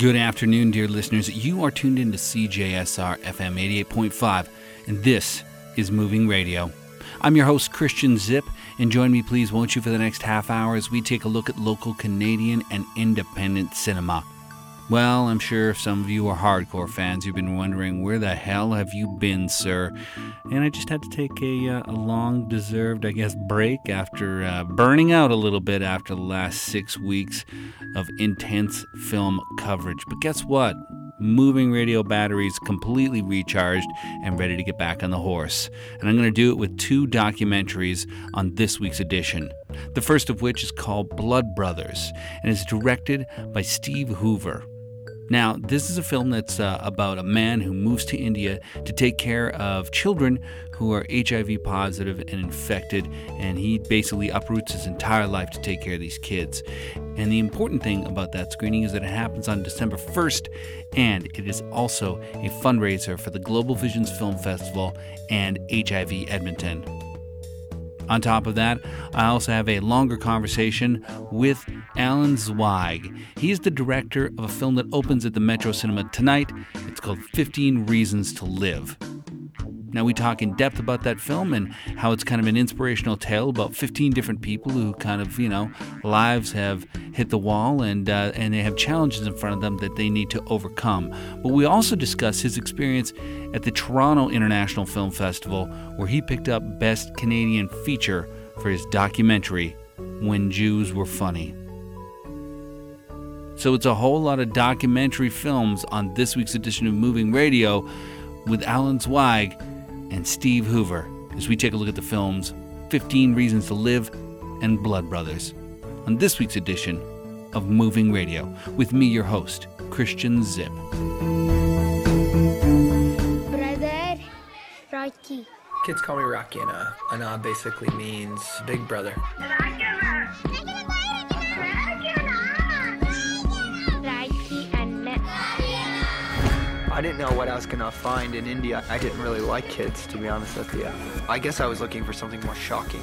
Good afternoon, dear listeners. You are tuned in to CJSR FM 88.5, and this is Moving Radio. I'm your host, Christian Zipp, and join me, please, won't you, for the next half hour as we take a look at local Canadian and independent cinema. Well, I'm sure if some of you are hardcore fans, you've been wondering, where the hell have you been, sir? And I just had to take a long-deserved, I guess, break after burning out a little bit after the last 6 weeks of intense film coverage. But guess what? Moving radio batteries completely recharged and ready to get back on the horse. And I'm going to do it with two documentaries on this week's edition. The first of which is called Blood Brothers and is directed by Steve Hoover. Now, this is a film that's about a man who moves to India to take care of children who are HIV positive and infected, and he basically uproots his entire life to take care of these kids. And the important thing about that screening is that it happens on December 1st, and it is also a fundraiser for the Global Visions Film Festival and HIV Edmonton. On top of that, I also have a longer conversation with Alan Zweig. He is the director of a film that opens at the Metro Cinema tonight. It's called 15 Reasons to Live. Now, we talk in depth about that film and how it's kind of an inspirational tale about 15 different people who kind of, lives have hit the wall and they have challenges in front of them that they need to overcome. But we also discuss his experience at the Toronto International Film Festival, where he picked up Best Canadian Feature for his documentary, When Jews Were Funny. So it's a whole lot of documentary films on this week's edition of Moving Radio with Alan Zweig and Steve Hoover as we take a look at the films 15 Reasons to Live and Blood Brothers on this week's edition of Moving Radio with me, your host, Christian Zipp. Brother Rocky. Kids call me Rocky, and Ana basically means big brother. I didn't know what I was going to find in India. I didn't really like kids, to be honest with you. I guess I was looking for something more shocking.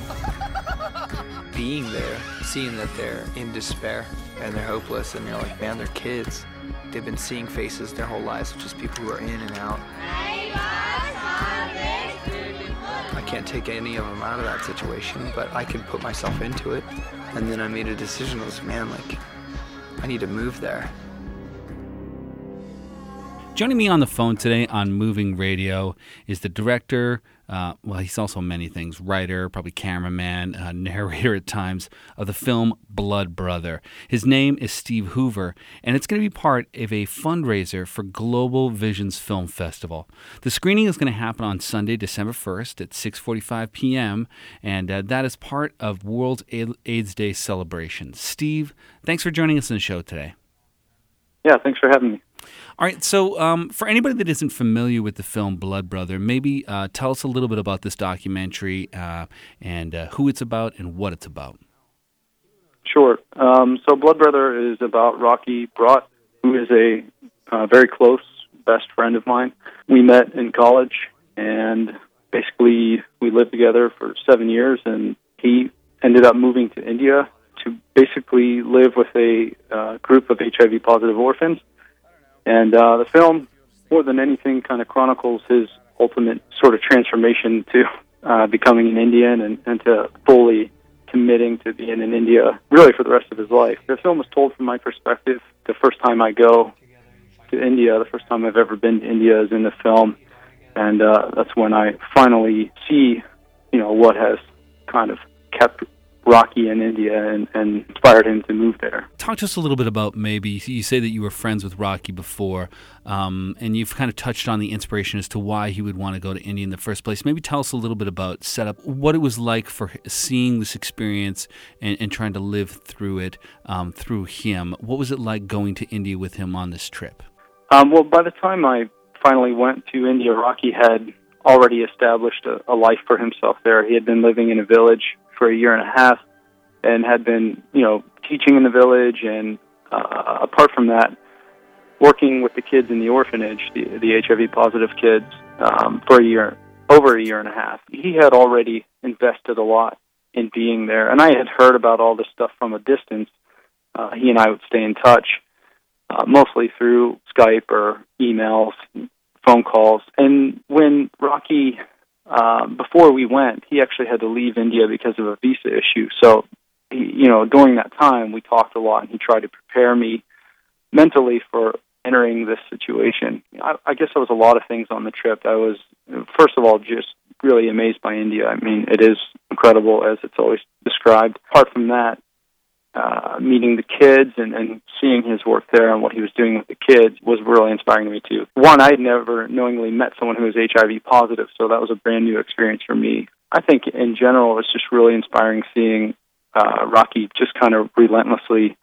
Being there, seeing that they're in despair and they're hopeless, and you're like, man, they're kids. They've been seeing faces their whole lives of just people who are in and out. I can't take any of them out of that situation, but I can put myself into it. And then I made a decision. I was, man, I need to move there. Joining me on the phone today on Moving Radio is the director, he's also many things, writer, probably cameraman, narrator at times, of the film Blood Brother. His name is Steve Hoover, and it's going to be part of a fundraiser for Global Visions Film Festival. The screening is going to happen on Sunday, December 1st at 6:45 p.m., and that is part of World AIDS Day celebration. Steve, thanks for joining us on the show today. Yeah, thanks for having me. All right, so for anybody that isn't familiar with the film Blood Brother, maybe tell us a little bit about this documentary and who it's about and what it's about. Sure. So Blood Brother is about Rocky Braat, who is a very close best friend of mine. We met in college, and basically we lived together for 7 years, and he ended up moving to India to basically live with a group of HIV-positive orphans. And the film, more than anything, kind of chronicles his ultimate sort of transformation to becoming an Indian and to fully committing to being in India, really for the rest of his life. The film was told from my perspective. The first time I go to India, the first time I've ever been to India is in the film. And that's when I finally see, what has kind of kept Rocky in India and inspired him to move there. Talk to us a little bit about maybe, you say that you were friends with Rocky before, and you've kind of touched on the inspiration as to why he would want to go to India in the first place. Maybe tell us a little bit about setup, what it was like for seeing this experience and trying to live through it, through him. What was it like going to India with him on this trip? Well, by the time I finally went to India, Rocky had already established a life for himself there. He had been living in a village for a year and a half and had been, teaching in the village and, apart from that, working with the kids in the orphanage, the HIV-positive kids, for over a year and a half. He had already invested a lot in being there, and I had heard about all this stuff from a distance. He and I would stay in touch, mostly through Skype or emails, phone calls. And when Rocky, before we went, he actually had to leave India because of a visa issue. So, you know, during that time, we talked a lot, and he tried to prepare me mentally for entering this situation. I guess there was a lot of things on the trip. I was, first of all, just really amazed by India. I mean, it is incredible, as it's always described. Apart from that, meeting the kids and seeing his work there and what he was doing with the kids was really inspiring to me, too. One, I had never knowingly met someone who was HIV positive, so that was a brand-new experience for me. I think, in general, it's just really inspiring seeing Rocky just kind of relentlessly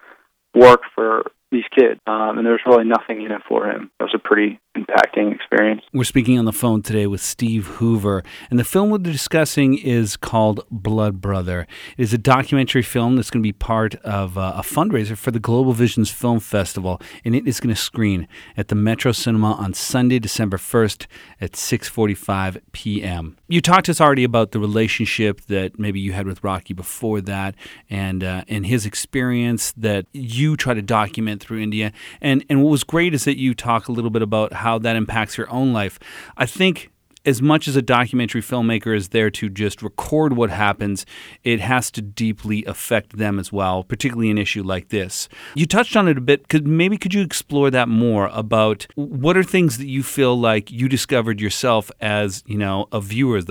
work for these kids, and there's really nothing in it for him. It was a pretty impacting experience. We're speaking on the phone today with Steve Hoover, and the film we're discussing is called Blood Brother. It is a documentary film that's going to be part of a fundraiser for the Global Visions Film Festival, and it is going to screen at the Metro Cinema on Sunday, December 1st at 6:45 p.m. You talked to us already about the relationship that maybe you had with Rocky before that, and his experience that you try to document through India. And what was great is that you talk a little bit about how that impacts your own life. I think as much as a documentary filmmaker is there to just record what happens, it has to deeply affect them as well, particularly an issue like this. You touched on it a bit. Could you explore that more about what are things that you feel like you discovered yourself as, you know, a viewer of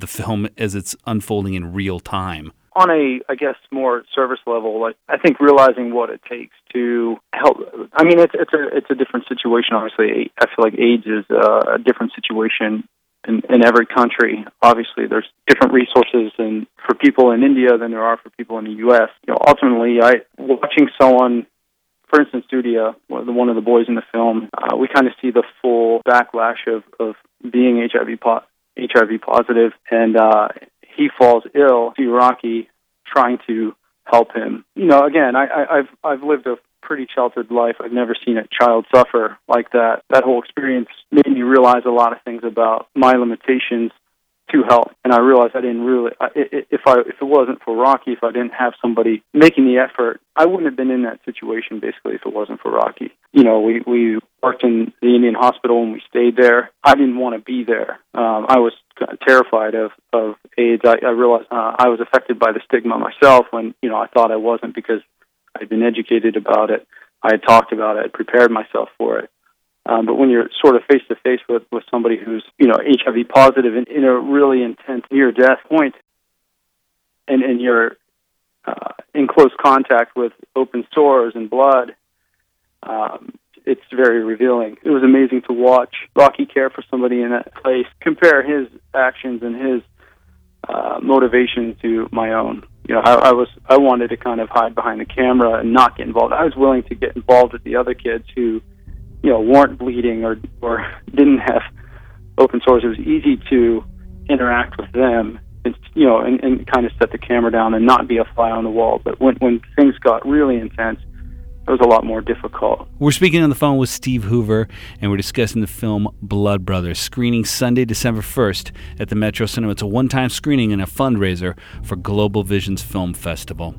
the film as it's unfolding in real time? On a, I guess, more service level, like, I think realizing what it takes to help. I mean, it's a different situation, obviously. I feel like AIDS is a different situation in every country. Obviously, there's different resources and for people in India than there are for people in the U.S. You know, ultimately, watching someone, for instance, Dudia, one of the boys in the film, we kind of see the full backlash of being HIV positive, and he falls ill to Rocky trying to help him. You know, again, I've lived a pretty sheltered life. I've never seen a child suffer like that. That whole experience made me realize a lot of things about my limitations to help. And I realized I didn't really, if it wasn't for Rocky, if I didn't have somebody making the effort, I wouldn't have been in that situation, basically, if it wasn't for Rocky. You know, we worked in the Indian hospital and we stayed there. I didn't want to be there. I was terrified of AIDS. I realized I was affected by the stigma myself when, you know, I thought I wasn't because I'd been educated about it. I had talked about it. I'd prepared myself for it. But when you're sort of face-to-face with somebody who's, you know, HIV positive and in a really intense near-death point, and you're in close contact with open sores and blood, it's very revealing. It was amazing to watch Rocky care for somebody in that place, compare his actions and his motivation to my own. You know, I wanted to kind of hide behind the camera and not get involved. I was willing to get involved with the other kids who, you know, weren't bleeding or didn't have open sores. It was easy to interact with them and, you know, and kind of set the camera down and not be a fly on the wall. But when things got really intense, it was a lot more difficult. We're speaking on the phone with Steve Hoover, and we're discussing the film Blood Brothers, screening Sunday, December 1st at the Metro Cinema. It's a one-time screening and a fundraiser for Global Visions Film Festival.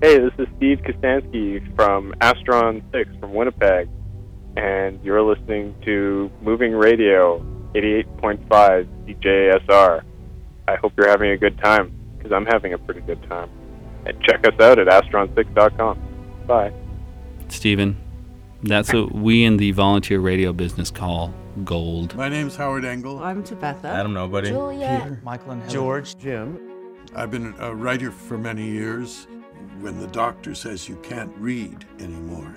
Hey, this is Steve Kostanski from Astron 6 from Winnipeg, and you're listening to Moving Radio 88.5 CJSR. I hope you're having a good time, because I'm having a pretty good time. And check us out at astron6.com. Bye. Stephen, that's what we in the volunteer radio business call gold. My name's Howard Engel. I'm Tabitha. Adam Nobody. Julia. Peter. Michael and Helen. George. Jim. I've been a writer for many years. When the doctor says you can't read anymore,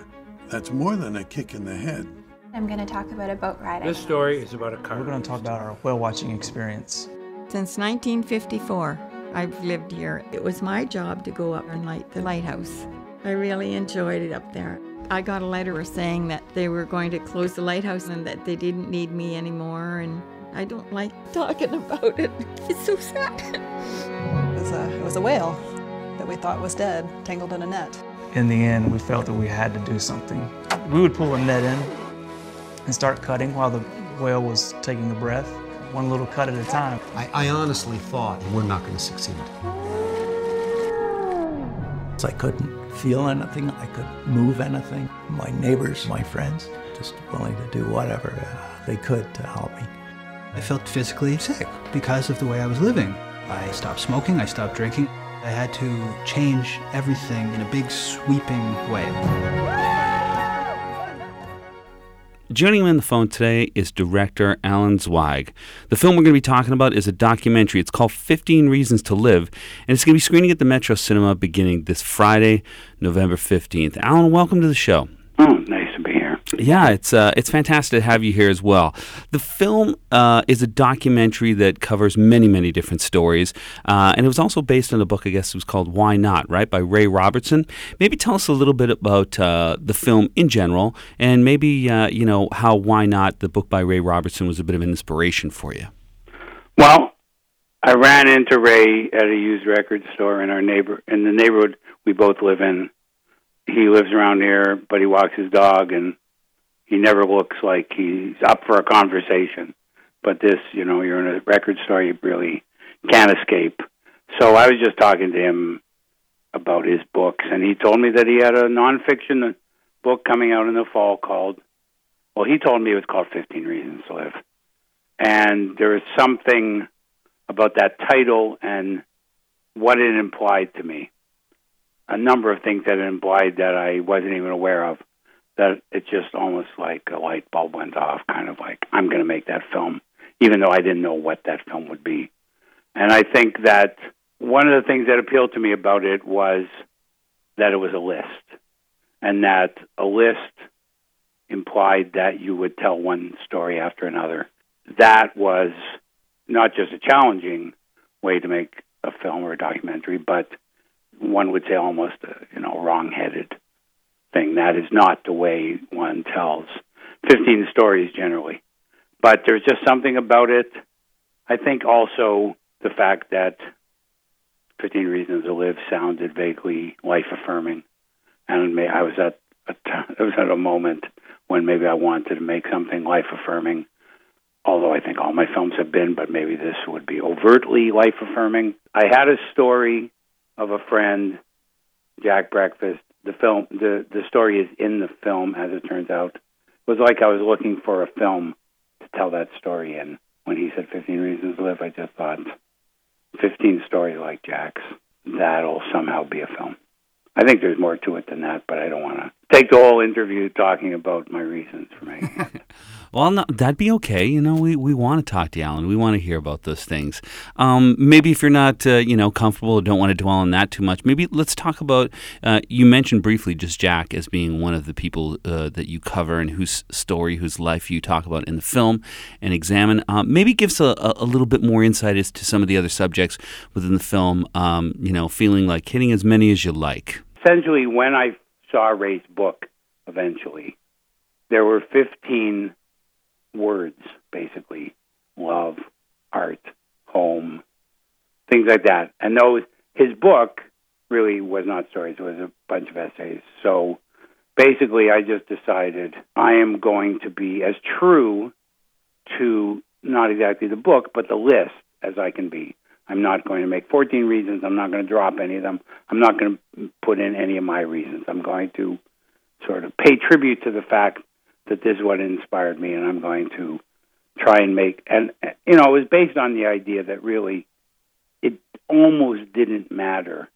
that's more than a kick in the head. I'm going to talk about a boat ride. This story is about a car. We're going to talk about our whale-watching experience. Since 1954, I've lived here. It was my job to go up and light the lighthouse. I really enjoyed it up there. I got a letter saying that they were going to close the lighthouse and that they didn't need me anymore, and I don't like talking about it. It's so sad. It was a whale that we thought was dead, tangled in a net. In the end, we felt that we had to do something. We would pull a net in and start cutting while the whale was taking a breath, one little cut at a time. I honestly thought we're not going to succeed. So I couldn't. feel anything, I could move anything. My neighbors, my friends, just willing to do whatever they could to help me. I felt physically sick because of the way I was living. I stopped smoking, I stopped drinking. I had to change everything in a big, sweeping way. Joining me on the phone today is director Alan Zweig. The film we're going to be talking about is a documentary. It's called 15 Reasons to Live, and it's going to be screening at the Metro Cinema beginning this Friday, November 15th. Alan, welcome to the show. Oh, nice to be here. Yeah, it's fantastic to have you here as well. The film is a documentary that covers many, many different stories, and it was also based on a book, I guess it was called Why Not, right, by Ray Robertson. Maybe tell us a little bit about the film in general, and maybe, how Why Not, the book by Ray Robertson, was a bit of an inspiration for you. Well, I ran into Ray at a used record store in the neighborhood we both live in. He lives around here, but he walks his dog, and he never looks like he's up for a conversation. But this, you're in a record store, you really can't escape. So I was just talking to him about his books, and he told me that he had a nonfiction book coming out in the fall called, well, he told me it was called 15 Reasons to Live. And there was something about that title and what it implied to me. A number of things that it implied that I wasn't even aware of, that it's just almost like a light bulb went off, kind of like, I'm going to make that film, even though I didn't know what that film would be. And I think that one of the things that appealed to me about it was that it was a list, and that a list implied that you would tell one story after another. That was not just a challenging way to make a film or a documentary, but one would say almost a wrong-headed thing. That is not the way one tells 15 stories generally. But there's just something about it. I think also the fact that 15 Reasons to Live sounded vaguely life-affirming, and I was at a moment when maybe I wanted to make something life-affirming, although I think all my films have been, but maybe this would be overtly life-affirming. I had a story of a friend, Jack Breakfast. The story is in the film, as it turns out. It was like I was looking for a film to tell that story in. When he said 15 Reasons to Live, I just thought, 15 stories like Jack's, that'll somehow be a film. I think there's more to it than that, but I don't want to take the whole interview talking about my reasons for making it. Well, no, that'd be okay. We want to talk to you, Alan. We want to hear about those things. Maybe if you're not, comfortable or don't want to dwell on that too much, maybe let's talk about, you mentioned briefly just Jack as being one of the people that you cover and whose story, whose life you talk about in the film and examine. Maybe give us a little bit more insight as to some of the other subjects within the film, feeling like hitting as many as you like. Essentially, when I saw Ray's book, eventually, there were 15 words, basically, love, art, home, things like that. And those, his book really was not stories, it was a bunch of essays. So basically, I just decided I am going to be as true to not exactly the book, but the list as I can be. I'm not going to make 14 reasons. I'm not going to drop any of them. I'm not going to put in any of my reasons. I'm going to sort of pay tribute to the fact that this is what inspired me, and I'm going to try and make... And, it was based on the idea that really it almost didn't matter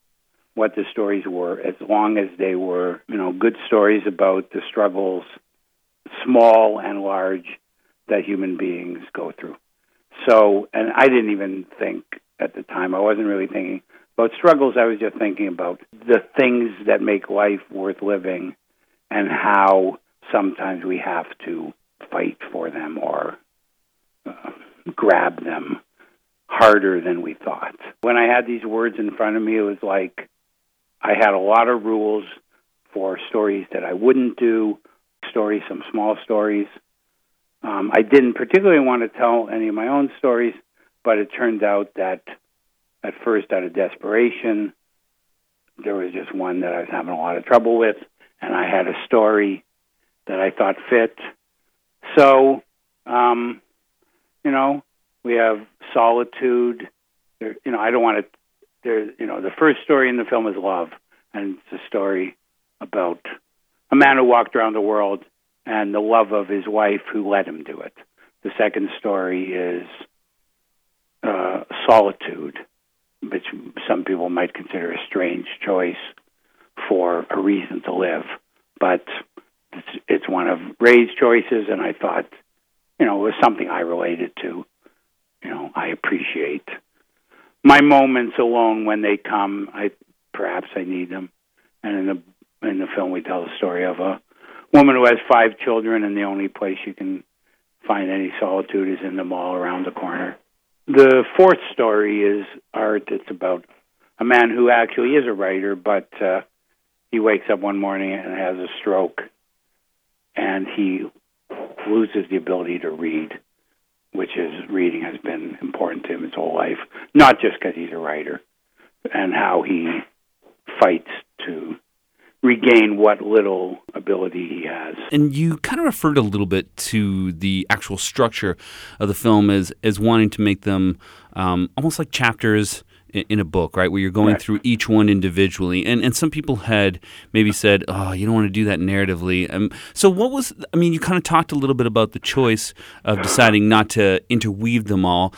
what the stories were as long as they were, good stories about the struggles, small and large, that human beings go through. So, and I didn't even think... At the time, I wasn't really thinking about struggles. I was just thinking about the things that make life worth living and how sometimes we have to fight for them or grab them harder than we thought. When I had these words in front of me, it was like I had a lot of rules for stories that I wouldn't do, some small stories. I didn't particularly want to tell any of my own stories, but it turned out that at first, out of desperation, there was just one that I was having a lot of trouble with, and I had a story that I thought fit. So, we have solitude. The first story in the film is love, and it's a story about a man who walked around the world and the love of his wife who let him do it. The second story is solitude, which some people might consider a strange choice for a reason to live, but it's one of Ray's choices, and I thought, you know, it was something I related to. You know, I appreciate my moments alone when they come. Perhaps I need them. And in the film, we tell the story of a woman who has 5 children, and the only place she can find any solitude is in the mall around the corner. The fourth story is art. It's about a man who actually is a writer, but he wakes up one morning and has a stroke, and he loses the ability to read, reading has been important to him his whole life, not just because he's a writer, and how he fights to regain what little ability he has. And you kind of referred a little bit to the actual structure of the film as wanting to make them almost like chapters in a book, right, where you're going through each one individually. And some people had maybe said, oh, you don't want to do that narratively. So what was, I mean, you kind of talked a little bit about the choice of deciding not to interweave them all.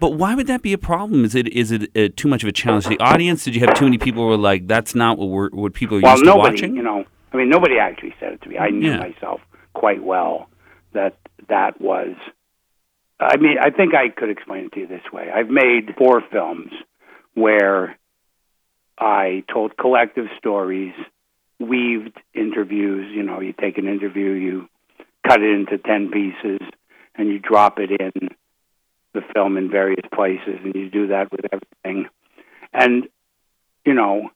But why would that be a problem? Is it too much of a challenge to the audience? Did you have too many people who were like, that's not what people are used to watching? Nobody actually said it to me. I knew myself quite well that was... I mean, I think I could explain it to you this way. I've made 4 films where I told collective stories, weaved interviews. You know, you take an interview, you cut it into 10 pieces, and you drop it in the film in various places, and you do that with everything. And, you know,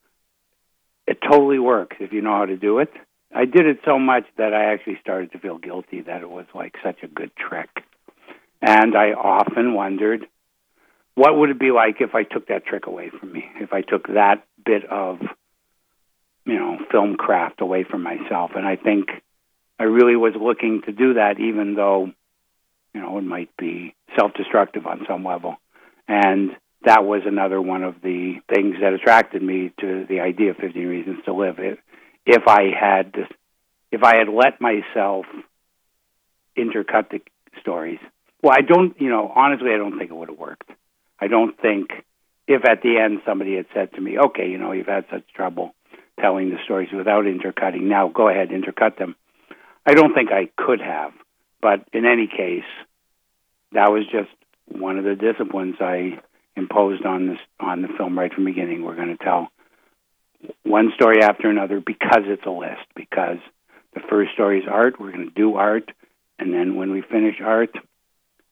it totally works if you know how to do it. I did it so much that I actually started to feel guilty that it was like such a good trick. And I often wondered, what would it be like if I took that trick away from me, if I took that bit of, film craft away from myself? And I think I really was looking to do that, even though, it might be self-destructive on some level. And that was another one of the things that attracted me to the idea of 15 Reasons to Live. If I had let myself intercut the stories, well, I don't, honestly, I don't think it would have worked. I don't think if at the end somebody had said to me, okay, you've had such trouble telling the stories without intercutting, now go ahead, intercut them. I don't think I could have. But in any case, that was just one of the disciplines I imposed on the film right from the beginning. We're going to tell one story after another because it's a list, because the first story is art. We're going to do art. And then when we finish art,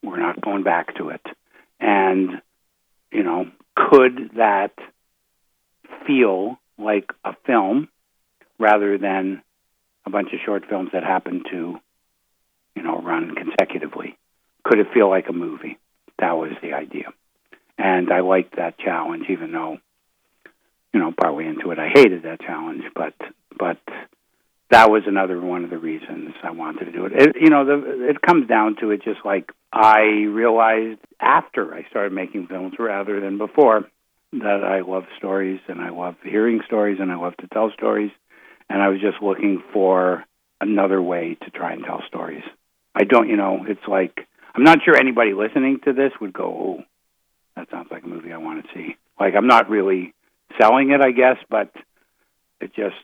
we're not going back to it. And, could that feel like a film rather than a bunch of short films that happen to, run consecutively? Could it feel like a movie? That was the idea. And I liked that challenge, even though, partway into it, I hated that challenge. But that was another one of the reasons I wanted to do it. It comes down to it just like I realized after I started making films rather than before that I love stories and I love hearing stories and I love to tell stories, and I was just looking for another way to try and tell stories. I don't, it's like I'm not sure anybody listening to this would go, oh, that sounds like a movie I want to see. Like I'm not really selling it, I guess, but it just...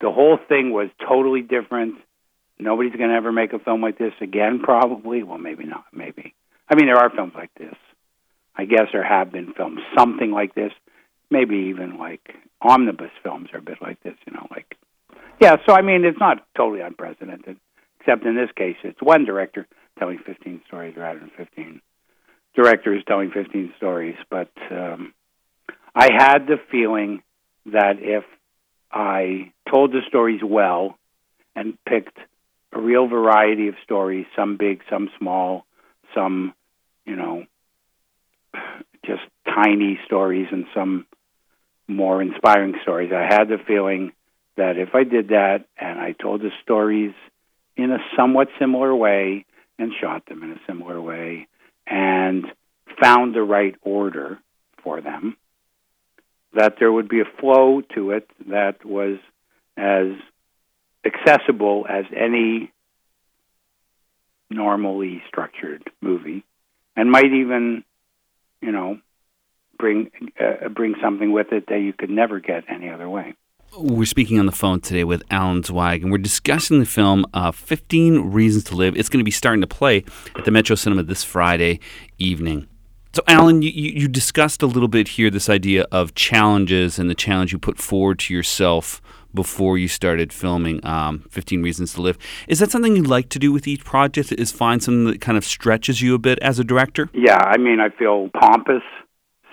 The whole thing was totally different. Nobody's going to ever make a film like this again, probably. Well, maybe not, maybe. I mean, there are films like this. I guess there have been films, something like this. Maybe even like omnibus films are a bit like this, Yeah, so I mean, it's not totally unprecedented, except in this case, it's one director telling 15 stories rather than 15 directors telling 15 stories. But I had the feeling that if I told the stories well and picked a real variety of stories, some big, some small, some, just tiny stories and some more inspiring stories. I had the feeling that if I did that and I told the stories in a somewhat similar way and shot them in a similar way and found the right order for them, that there would be a flow to it that was as accessible as any normally structured movie, and might even, you know, bring something with it that you could never get any other way. We're speaking on the phone today with Alan Zweig, and we're discussing the film 15 Reasons to Live. It's going to be starting to play at the Metro Cinema this Friday evening. So, Alan, you discussed a little bit here this idea of challenges and the challenge you put forward to yourself before you started filming 15 Reasons to Live. Is that something you like to do with each project, is find something that kind of stretches you a bit as a director? Yeah, I mean, I feel pompous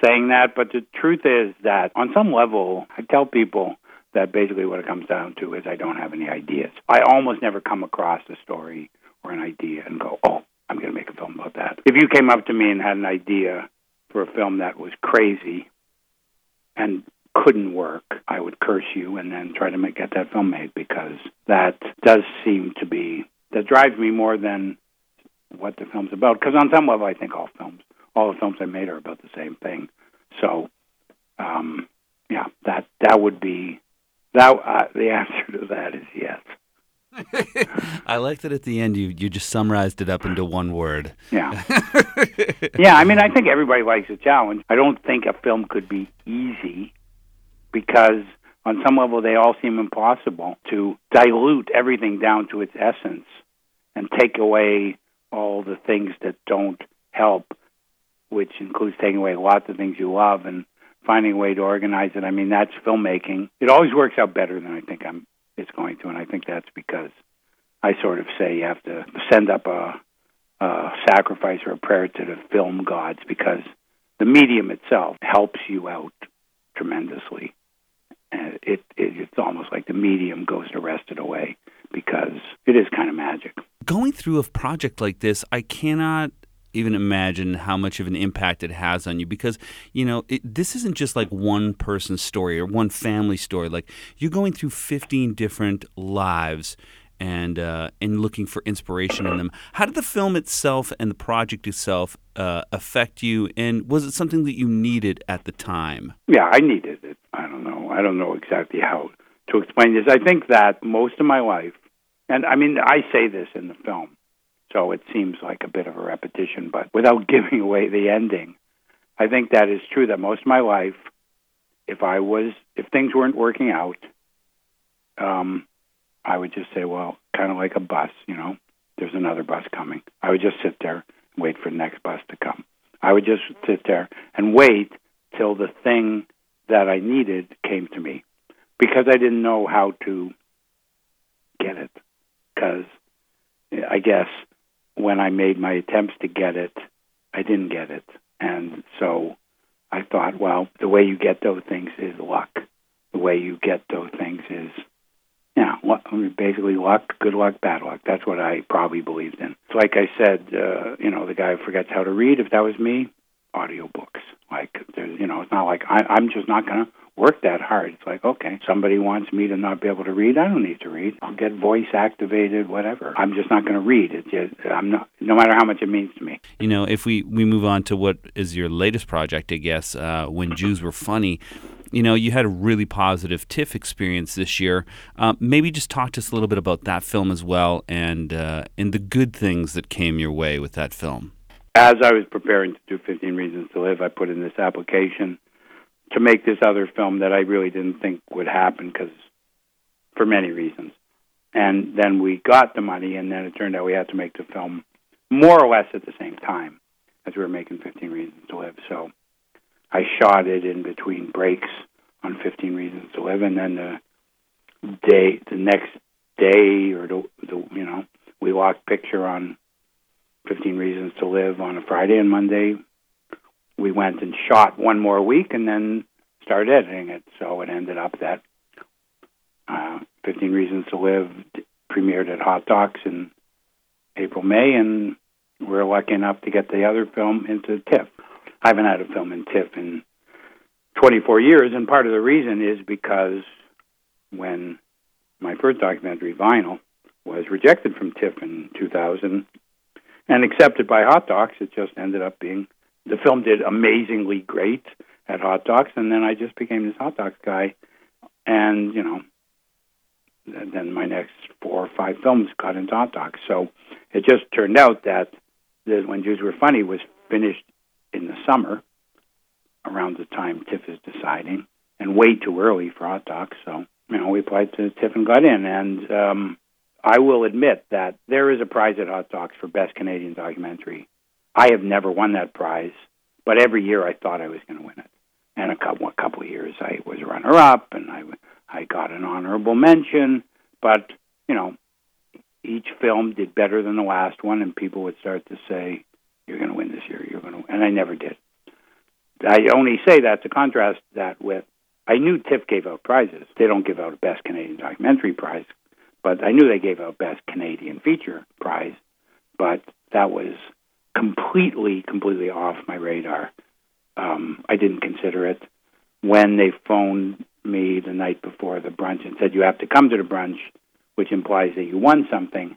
saying that, but the truth is that on some level, I tell people that basically what it comes down to is I don't have any ideas. I almost never come across a story or an idea and go, oh, I'm going to make a film about that. If you came up to me and had an idea for a film that was crazy and couldn't work, I would curse you and then try to get that film made, because that does seem to be, that drives me more than what the film's about. Because on some level, I think all the films I made are about the same thing. So, yeah, that would be, the answer to that is yes. I like that at the end you just summarized it up into one word. Yeah. Yeah, I mean, I think everybody likes a challenge. I don't think a film could be easy, because on some level they all seem impossible, to dilute everything down to its essence and take away all the things that don't help, which includes taking away lots of things you love and finding a way to organize it. I mean, that's filmmaking. It always works out better than I think it's going to, and I think that's because I sort of say you have to send up a sacrifice or a prayer to the film gods, because the medium itself helps you out tremendously. And it's almost like the medium goes to rest it away, because it is kind of magic. Going through a project like this, I cannot even imagine how much of an impact it has on you, because, you know, this isn't just like one person's story or one family story. Like, you're going through 15 different lives and looking for inspiration in them. How did the film itself and the project itself affect you, and was it something that you needed at the time? Yeah, I needed it. I don't know exactly how to explain this. I think that most of my life, and I mean, I say this in the film, so it seems like a bit of a repetition, but without giving away the ending, I think that is true, that most of my life, if things weren't working out, I would just say, well, kind of like a bus, you know, there's another bus coming. I would just sit there and wait for the next bus to come. I would just sit there and wait till the thing that I needed came to me, because I didn't know how to get it, because I guess when I made my attempts to get it, I didn't get it. And so I thought, well, the way you get those things is luck. The way you get those things is, yeah, basically luck, good luck, bad luck. That's what I probably believed in. So like I said, you know, the guy who forgets how to read, if that was me, audiobooks. Like, you know, it's not like I'm just not going to work that hard. It's like, okay, somebody wants me to not be able to read. I don't need to read. I'll get voice activated, whatever. I'm just not going to read. It's just, I'm not, no matter how much it means to me. You know, if we move on to what is your latest project, I guess, When Jews Were Funny, you know, you had a really positive TIFF experience this year. Maybe just talk to us a little bit about that film as well, and the good things that came your way with that film. As I was preparing to do 15 Reasons to Live, I put in this application to make this other film that I really didn't think would happen, because for many reasons. And then we got the money, and then it turned out we had to make the film more or less at the same time as we were making 15 Reasons to Live. So I shot it in between breaks on 15 Reasons to Live, and then the next day, or you know, we locked picture on 15 Reasons to Live on a Friday, and Monday we went and shot one more week and then started editing it. So it ended up that 15 Reasons to Live premiered at Hot Docs in April, May, and we're lucky enough to get the other film into TIFF. I haven't had a film in TIFF in 24 years, and part of the reason is because when my first documentary, Vinyl, was rejected from TIFF in 2000 and accepted by Hot Docs, it just ended up being... The film did amazingly great, at Hot Docs, and then I just became this Hot Docs guy. And, you know, then my next 4 or 5 films got into Hot Docs. So it just turned out that When Jews Were Funny was finished in the summer, around the time TIFF is deciding, and way too early for Hot Docs. So, you know, we applied to TIFF and got in. And I will admit that there is a prize at Hot Docs for Best Canadian Documentary. I have never won that prize, but every year I thought I was going to win it. And a couple of years I was runner-up, and I got an honorable mention. But, you know, each film did better than the last one, and people would start to say, you're going to win this year, you're going to, and I never did. I only say that to contrast that with, I knew TIFF gave out prizes. They don't give out a Best Canadian Documentary prize, but I knew they gave out Best Canadian Feature prize, but that was completely off my radar. I didn't consider it. When they phoned me the night before the brunch and said, you have to come to the brunch, which implies that you won something,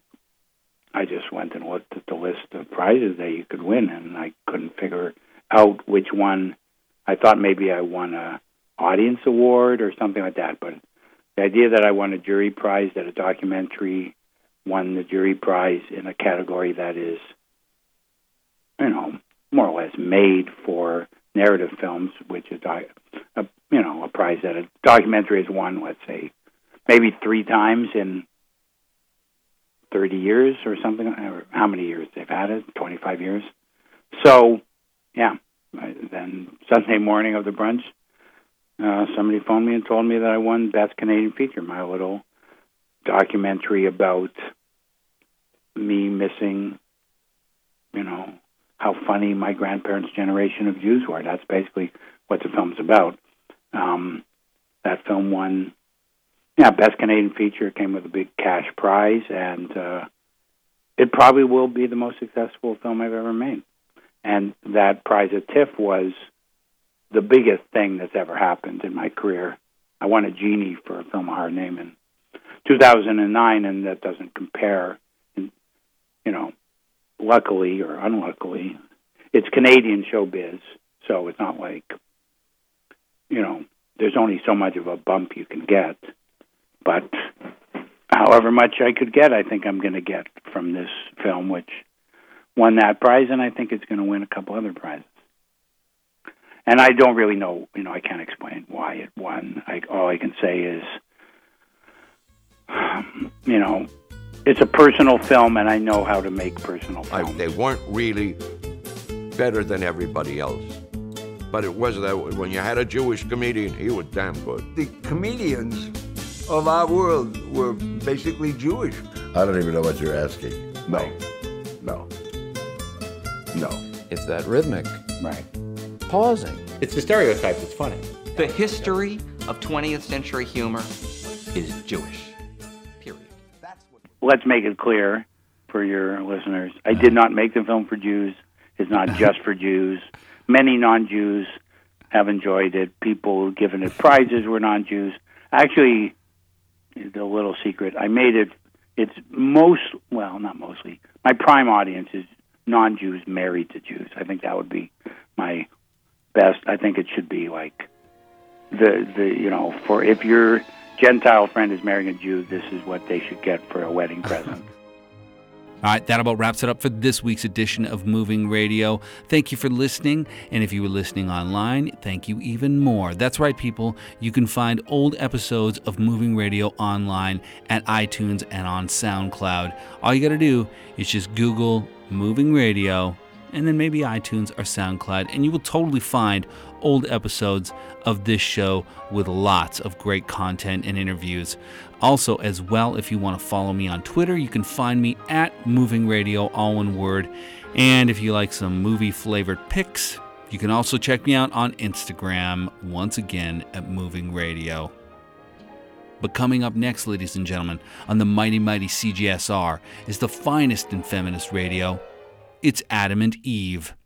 I just went and looked at the list of prizes that you could win, and I couldn't figure out which one. I thought maybe I won an audience award or something like that, but the idea that I won a jury prize, that a documentary won the jury prize in a category that is, you know, more or less made for narrative films, which is, you know, a prize that a documentary has won, let's say, maybe 3 times in 30 years or something, or how many years they've had it, 25 years. So, yeah, then Sunday morning of the brunch, somebody phoned me and told me that I won Best Canadian Feature, my little documentary about me missing, you know, how funny my grandparents' generation of Jews were. That's basically what the film's about. That film won, yeah, Best Canadian Feature, came with a big cash prize, and it probably will be the most successful film I've ever made. And that prize at TIFF was the biggest thing that's ever happened in my career. I won a Genie for a film of Hard Name in 2009, and that doesn't compare, you know, luckily or unluckily. It's Canadian showbiz, so it's not like, you know, there's only so much of a bump you can get. But however much I could get, I think I'm going to get from this film, which won that prize, and I think it's going to win a couple other prizes. And I don't really know, you know, I can't explain why it won. All I can say is, you know, it's a personal film, and I know how to make personal films. They weren't really better than everybody else. But it was that when you had a Jewish comedian, he was damn good. The comedians of our world were basically Jewish. I don't even know what you're asking. No. No. No. It's that rhythmic. Right. Pausing. It's a stereotype that's funny. The history of 20th century humor is Jewish. Period. Let's make it clear for your listeners. I did not make the film for Jews. It's not just for Jews. Many non-Jews have enjoyed it. People given it prizes were non-Jews. Actually, the little secret, I made it, it's most, well, not mostly, my prime audience is non-Jews married to Jews. I think that would be my best. I think it should be like the you know, for if your Gentile friend is marrying a Jew, this is what they should get for a wedding present. All right, that about wraps it up for this week's edition of Moving Radio. Thank you for listening, and if you were listening online, thank you even more. That's right, people. You can find old episodes of Moving Radio online at iTunes and on SoundCloud. All you got to do is just Google Moving Radio, and then maybe iTunes or SoundCloud, and you will totally find old episodes of this show with lots of great content and interviews. Also, as well, if you want to follow me on Twitter, you can find me at Moving Radio, all in word. And if you like some movie-flavored picks, you can also check me out on Instagram, once again, at Moving Radio. But coming up next, ladies and gentlemen, on the mighty, mighty CJSR is the finest in feminist radio. It's Adam and Eve.